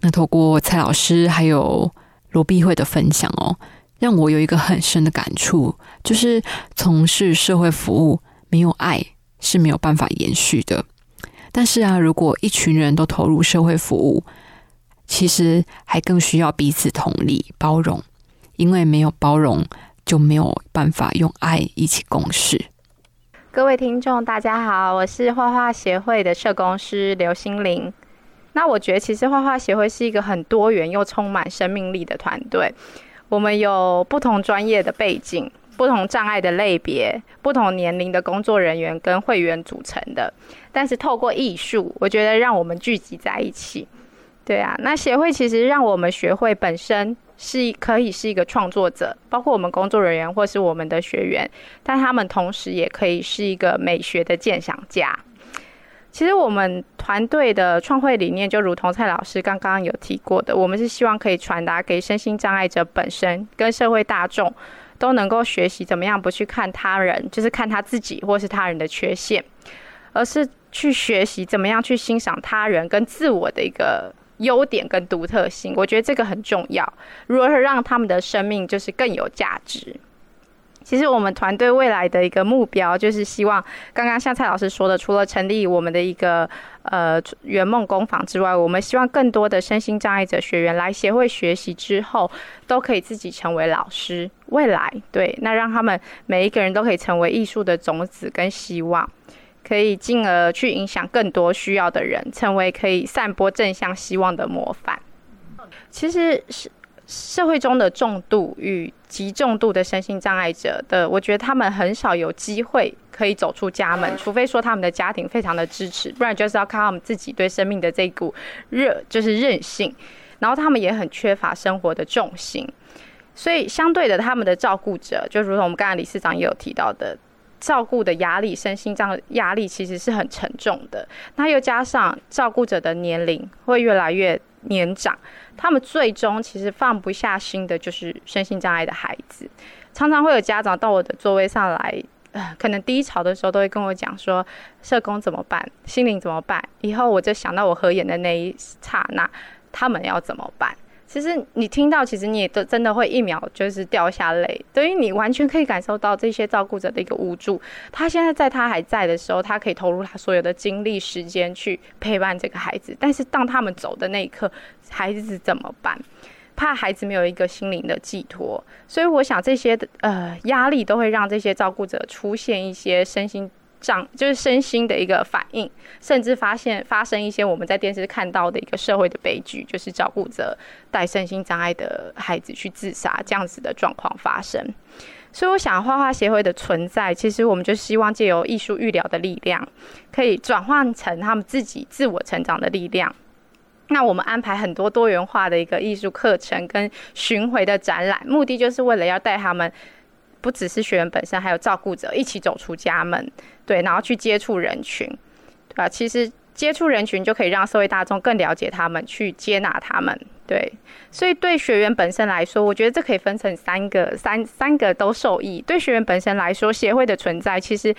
那透过蔡老师还有罗碧慧的分享哦，让我有一个很深的感触，就是从事社会服务没有爱是没有办法延续的。但是啊，如果一群人都投入社会服务，其实还更需要彼此同理、包容，因为没有包容，就没有办法用爱一起共事。各位听众，大家好，我是画画协会的社工师刘心玲。那我觉得其实画画协会是一个很多元又充满生命力的团队，我们有不同专业的背景，不同障碍的类别，不同年龄的工作人员跟会员组成的，但是透过艺术，我觉得让我们聚集在一起。对啊，那协会其实让我们学会本身是可以是一个创作者，包括我们工作人员或是我们的学员，但他们同时也可以是一个美学的鉴赏家。其实我们团队的创会理念就如同蔡老师刚刚有提过的，我们是希望可以传达给身心障碍者本身跟社会大众都能够学习怎么样不去看他人，就是看他自己或是他人的缺陷，而是去学习怎么样去欣赏他人跟自我的一个优点跟独特性。我觉得这个很重要，如何让他们的生命就是更有价值。其实我们团队未来的一个目标就是希望，刚刚像蔡老师说的，除了成立我们的一个呃圆梦工坊之外，我们希望更多的身心障碍者学员来协会学习之后，都可以自己成为老师。未来对，那让他们每一个人都可以成为艺术的种子跟希望，可以进而去影响更多需要的人，成为可以散播正向希望的模范。其实是社会中的重度与极重度的身心障碍者的，我觉得他们很少有机会可以走出家门，除非说他们的家庭非常的支持，不然就是要靠他们自己对生命的这股热，就是韧性。然后他们也很缺乏生活的重心，所以相对的，他们的照顾者，就如同我们刚才理事长也有提到的，照顾的压力，身心障碍压力其实是很沉重的。那又加上照顾者的年龄会越来越年长，他们最终其实放不下心的就是身心障碍的孩子。常常会有家长到我的座位上来、呃、可能低潮的时候都会跟我讲说，社工怎么办，心灵怎么办，以后我就想到我合眼的那一刹那他们要怎么办。其实你听到，其实你也都真的会一秒就是掉下泪，对于你完全可以感受到这些照顾者的一个无助。他现在在他还在的时候，他可以投入他所有的精力时间去陪伴这个孩子，但是当他们走的那一刻，孩子怎么办？怕孩子没有一个心灵的寄托。所以我想这些呃压力都会让这些照顾者出现一些身心障，就是身心的一个反应，甚至发现发生一些我们在电视看到的一个社会的悲剧，就是照顾者带身心障碍的孩子去自杀，这样子的状况发生。所以我想画画协会的存在，其实我们就希望借由艺术预疗的力量，可以转换成他们自己自我成长的力量。那我们安排很多多元化的一个艺术课程跟巡回的展览，目的就是为了要带他们，不只是学员本身，还有照顾者一起走出家门，对，然后去接触人群，对吧？其实接触人群就可以让社会大众更了解他们，去接纳他们，对。所以对学员本身来说，我觉得这可以分成三个，三三个都受益。对学员本身来说，协会的存在，其实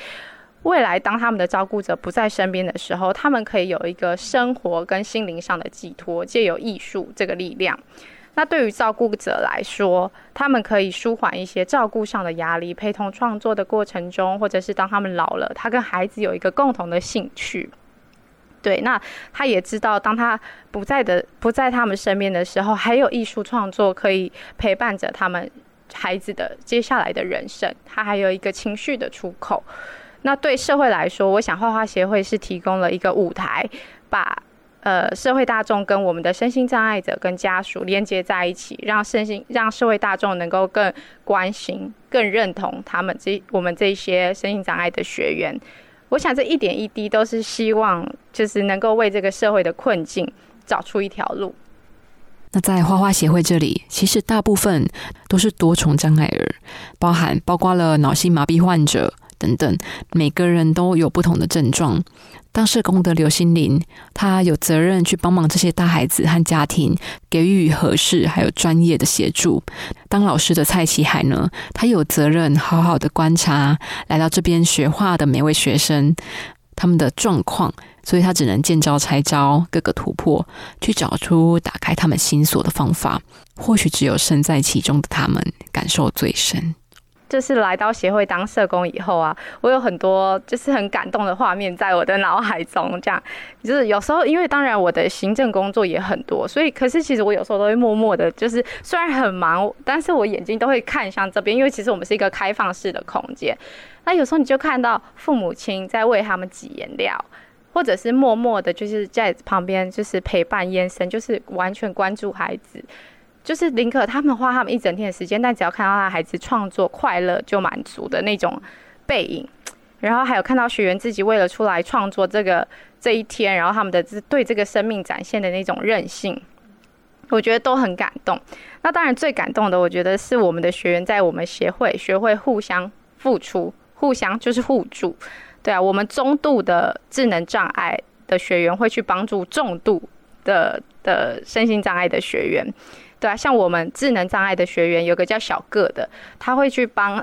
未来当他们的照顾者不在身边的时候，他们可以有一个生活跟心灵上的寄托，借由艺术这个力量。那对于照顾者来说，他们可以舒缓一些照顾上的压力，陪同创作的过程中，或者是当他们老了，他跟孩子有一个共同的兴趣。对，那他也知道，当他不在的不在他们身边的时候，还有艺术创作可以陪伴着他们孩子的接下来的人生，他还有一个情绪的出口。那对社会来说，我想画画协会是提供了一个舞台，把呃，社会大众跟我们的身心障碍者跟家属连接在一起，让身心让社会大众能够更关心、更认同他们这我们这些身心障碍的学员。我想这一点一滴都是希望，就是能够为这个社会的困境找出一条路。那在画画协会这里，其实大部分都是多重障碍儿，包含包括了脑性麻痹患者等等，每个人都有不同的症状。当社工的刘心凌，她有责任去帮忙这些大孩子和家庭，给予合适还有专业的协助。当老师的蔡其海呢，她有责任好好的观察来到这边学画的每位学生他们的状况，所以她只能见招拆招，各个突破，去找出打开他们心锁的方法。或许只有身在其中的他们感受最深。就是来到协会当社工以后啊，我有很多就是很感动的画面在我的脑海中，这样就是有时候因为当然我的行政工作也很多，所以可是其实我有时候都会默默的，就是虽然很忙，但是我眼睛都会看向这边，因为其实我们是一个开放式的空间。那有时候你就看到父母亲在喂他们挤颜料，或者是默默的就是在旁边就是陪伴延伸，就是完全关注孩子，就是林可他们花他们一整天的时间，但只要看到他孩子创作快乐就满足的那种背影，然后还有看到学员自己为了出来创作这个这一天，然后他们的对这个生命展现的那种韧性，我觉得都很感动。那当然最感动的我觉得是我们的学员在我们协会学会互相付出，互相就是互助。对啊，我们中度的智能障碍的学员会去帮助重度 的, 的身心障碍的学员。对啊，像我们智能障碍的学员有个叫小个的，他会去帮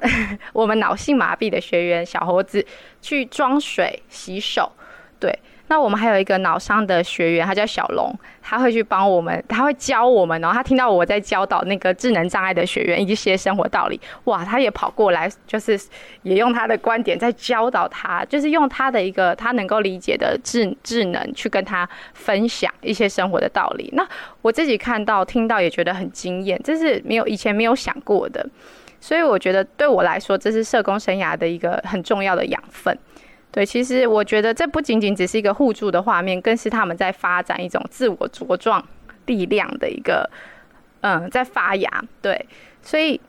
我们脑性麻痹的学员小猴子去装水洗手。对，那我们还有一个脑伤的学员，他叫小龙，他会去帮我们，他会教我们，然后他听到我在教导那个智能障碍的学员一些生活道理，哇，他也跑过来，就是也用他的观点在教导他，就是用他的一个他能够理解的 智, 智能去跟他分享一些生活的道理。那我自己看到听到也觉得很惊艳，这是没有以前没有想过的，所以我觉得对我来说这是社工生涯的一个很重要的养分。对，其实我觉得这不仅仅只是一个互助的画面，更是他们在发展一种自我茁壮力量的一个，嗯，在发芽。对，所以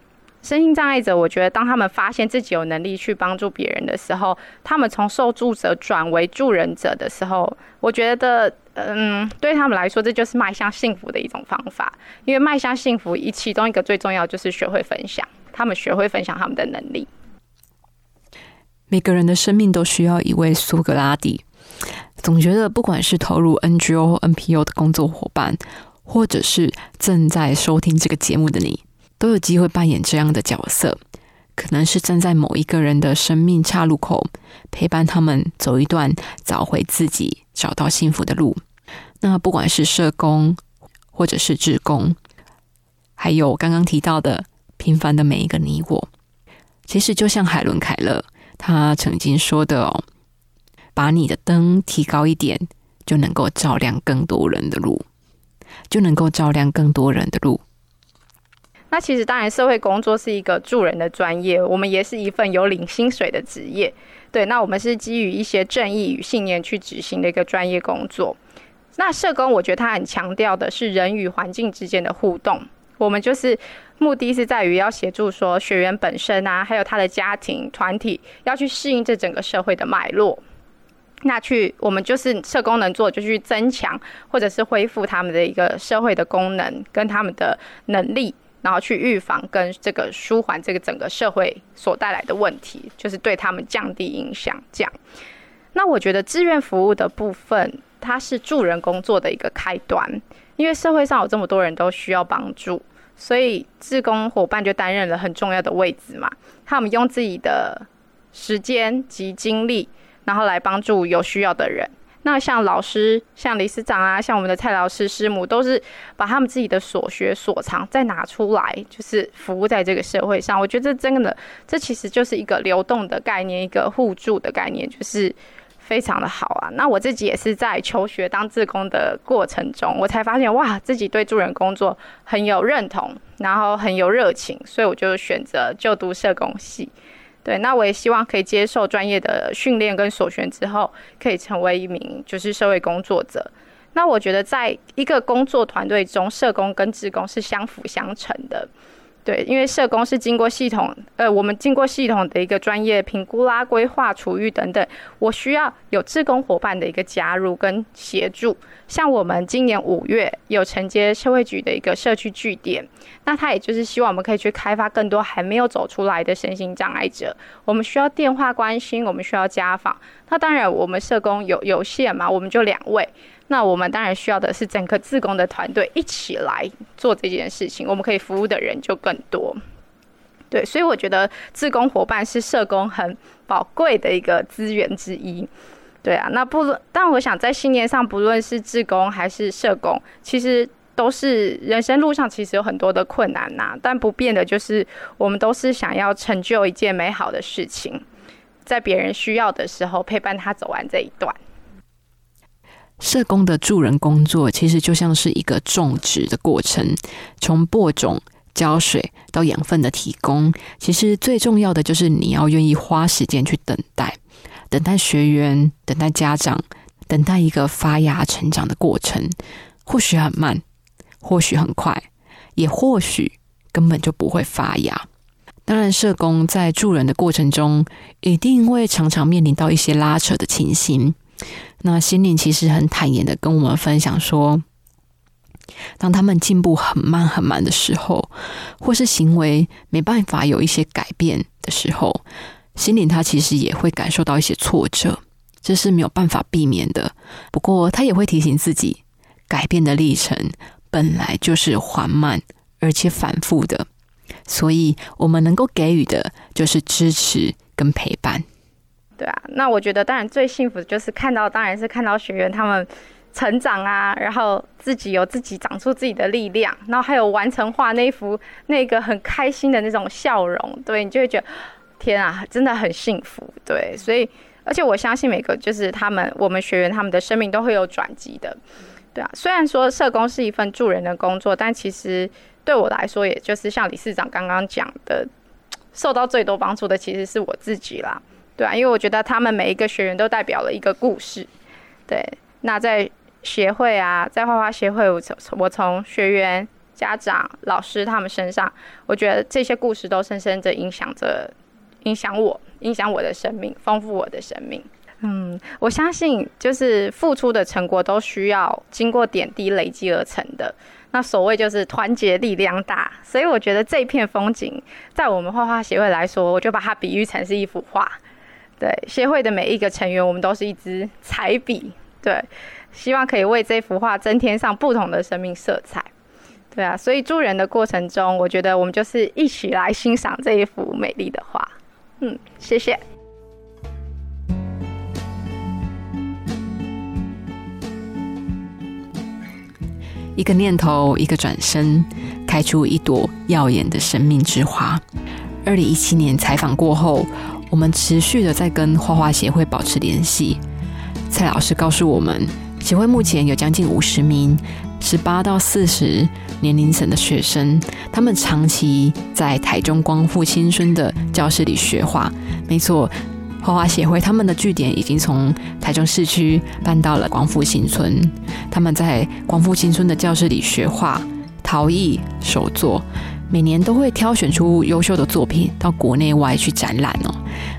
身心障碍者，我觉得当他们发现自己有能力去帮助别人的时候，他们从受助者转为助人者的时候，我觉得，嗯，对他们来说，这就是迈向幸福的一种方法。因为迈向幸福，其中一个最重要就是学会分享，他们学会分享他们的能力。每个人的生命都需要一位苏格拉底，总觉得不管是投入 N G O 或 N P O 的工作伙伴，或者是正在收听这个节目的你，都有机会扮演这样的角色，可能是站在某一个人的生命岔路口，陪伴他们走一段找回自己找到幸福的路。那不管是社工或者是志工，还有刚刚提到的平凡的每一个你我，其实就像海伦凯勒他曾经说的哦，把你的灯提高一点，就能够照亮更多人的路，就能够照亮更多人的路。那其实当然，社会工作是一个助人的专业，我们也是一份有领薪水的职业。对，那我们是基于一些正义与信念去执行的一个专业工作。那社工，我觉得他很强调的是人与环境之间的互动。我们就是目的是在于要协助说学员本身啊，还有他的家庭团体要去适应这整个社会的脉络。那去我们就是社工能做就去增强或者是恢复他们的一个社会的功能跟他们的能力，然后去预防跟这个舒缓这个整个社会所带来的问题，就是对他们降低影响这样。那我觉得志愿服务的部分，它是助人工作的一个开端，因为社会上有这么多人都需要帮助，所以志工伙伴就担任了很重要的位置嘛。他们用自己的时间及精力，然后来帮助有需要的人。那像老师，像理事长啊，像我们的蔡老师师母，都是把他们自己的所学所长再拿出来，就是服务在这个社会上。我觉得这真的，这其实就是一个流动的概念，一个互助的概念，就是非常的好啊。那我自己也是在求学当志工的过程中，我才发现哇，自己对助人工作很有认同，然后很有热情，所以我就选择就读社工系。对，那我也希望可以接受专业的训练跟所学之后，可以成为一名就是社会工作者。那我觉得在一个工作团队中，社工跟志工是相辅相成的。对，因为社工是经过系统，呃，我们经过系统的一个专业评估啦、规划、处遇等等，我需要有志工伙伴的一个加入跟协助。像我们今年五月有承接社会局的一个社区据点，那他也就是希望我们可以去开发更多还没有走出来的身心障碍者。我们需要电话关心，我们需要家访。那当然，我们社工有有限嘛，我们就两位。那我们当然需要的是整个志工的团队一起来做这件事情，我们可以服务的人就更多。对，所以我觉得志工伙伴是社工很宝贵的一个资源之一。对啊，那不论，但我想在信念上，不论是志工还是社工，其实都是人生路上其实有很多的困难呐、啊，但不变的就是我们都是想要成就一件美好的事情，在别人需要的时候陪伴他走完这一段。社工的助人工作其实就像是一个种植的过程，从播种、浇水到养分的提供，其实最重要的就是你要愿意花时间去等待，等待学员，等待家长，等待一个发芽成长的过程，或许很慢，或许很快，也或许根本就不会发芽。当然，社工在助人的过程中，一定会常常面临到一些拉扯的情形。那心灵其实很坦言的跟我们分享说，当他们进步很慢很慢的时候，或是行为没办法有一些改变的时候，心灵他其实也会感受到一些挫折，这是没有办法避免的。不过他也会提醒自己，改变的历程本来就是缓慢而且反复的，所以我们能够给予的就是支持跟陪伴。对啊，那我觉得当然最幸福就是看到，当然是看到学员他们成长啊，然后自己有自己长出自己的力量，然后还有完成画那一幅那个很开心的那种笑容，对，你就会觉得天啊，真的很幸福。对，所以而且我相信每个就是他们我们学员他们的生命都会有转机的。对啊，虽然说社工是一份助人的工作，但其实对我来说，也就是像理事长刚刚讲的，受到最多帮助的其实是我自己啦。对啊，因为我觉得他们每一个学员都代表了一个故事。对，那在协会啊，在画画协会，我我从学员、家长、老师他们身上，我觉得这些故事都深深的影响着，影响我，影响我的生命，丰富我的生命。嗯，我相信就是付出的成果都需要经过点滴累积而成的。那所谓就是团结力量大，所以我觉得这片风景，在我们画画协会来说，我就把它比喻成是一幅画。对，协会的每一个成员，我们都是一支彩笔。对，希望可以为这幅画增添上不同的生命色彩。对啊，所以助人的过程中，我觉得我们就是一起来欣赏这一幅美丽的画。嗯，谢谢。一个念头，一个转身，开出一朵耀眼的生命之花。二零一七年采访过后，我们持续的在跟画画协会保持联系。蔡老师告诉我们，协会目前有将近五十名十八到四十年龄层的学生，他们长期在台中光复新村的教室里学画。没错，画画协会他们的据点已经从台中市区搬到了光复新村，他们在光复新村的教室里学画、陶艺、手作，每年都会挑选出优秀的作品到国内外去展览哦。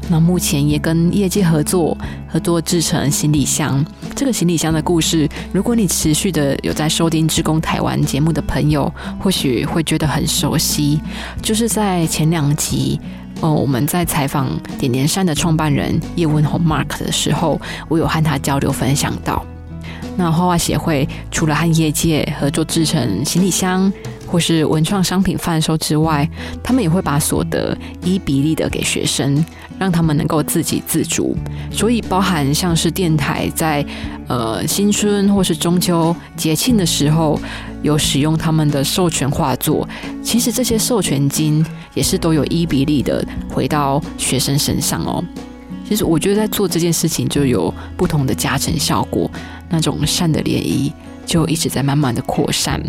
那目前也跟业界合作，合作制成行李箱。这个行李箱的故事，如果你持续的有在收听《志工台湾》节目的朋友，或许会觉得很熟悉，就是在前两集。哦，我们在采访点点山的创办人叶文宏 Mark 的时候，我有和他交流分享到，那画画协会除了和业界合作制成行李箱或是文创商品贩售之外，他们也会把所得依比例的给学生，让他们能够自给自足。所以包含像是电台在呃新春或是中秋节庆的时候，有使用他们的授权画作，其实这些授权金也是都有依比例的回到学生身上哦。其实我觉得在做这件事情就有不同的加成效果，那种善的涟漪就一直在慢慢的扩散。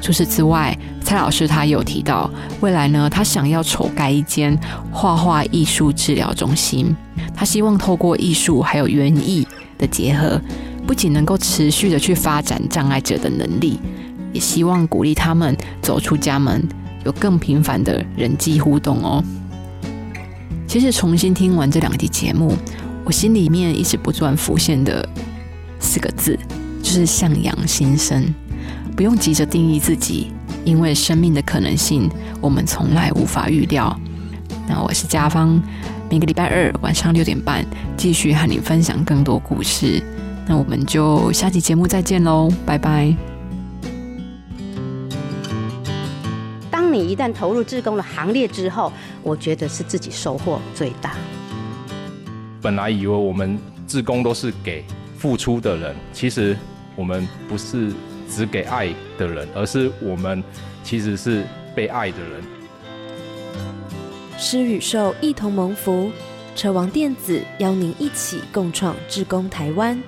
除此之外，蔡老师他也有提到，未来呢，他想要筹盖一间画画艺术治疗中心。他希望透过艺术还有园艺的结合，不仅能够持续的去发展障碍者的能力，也希望鼓励他们走出家门，有更频繁的人际互动哦。其实重新听完这两集节目，我心里面一直不断浮现的四个字，就是向阳心生。不用急着定义自己，因为生命的可能性我们从来无法预料。那我是家芳，每个礼拜二晚上六点半继续和你分享更多故事。那我们就下期节目再见喽，拜拜。当你一旦投入志工的行列之后，我觉得是自己收获最大。本来以为我们志工都是给付出的人，其实我们不是只给爱的人，而是我们其实是被爱的人。施与受一同蒙福，车王电子邀您一起共创志工台湾。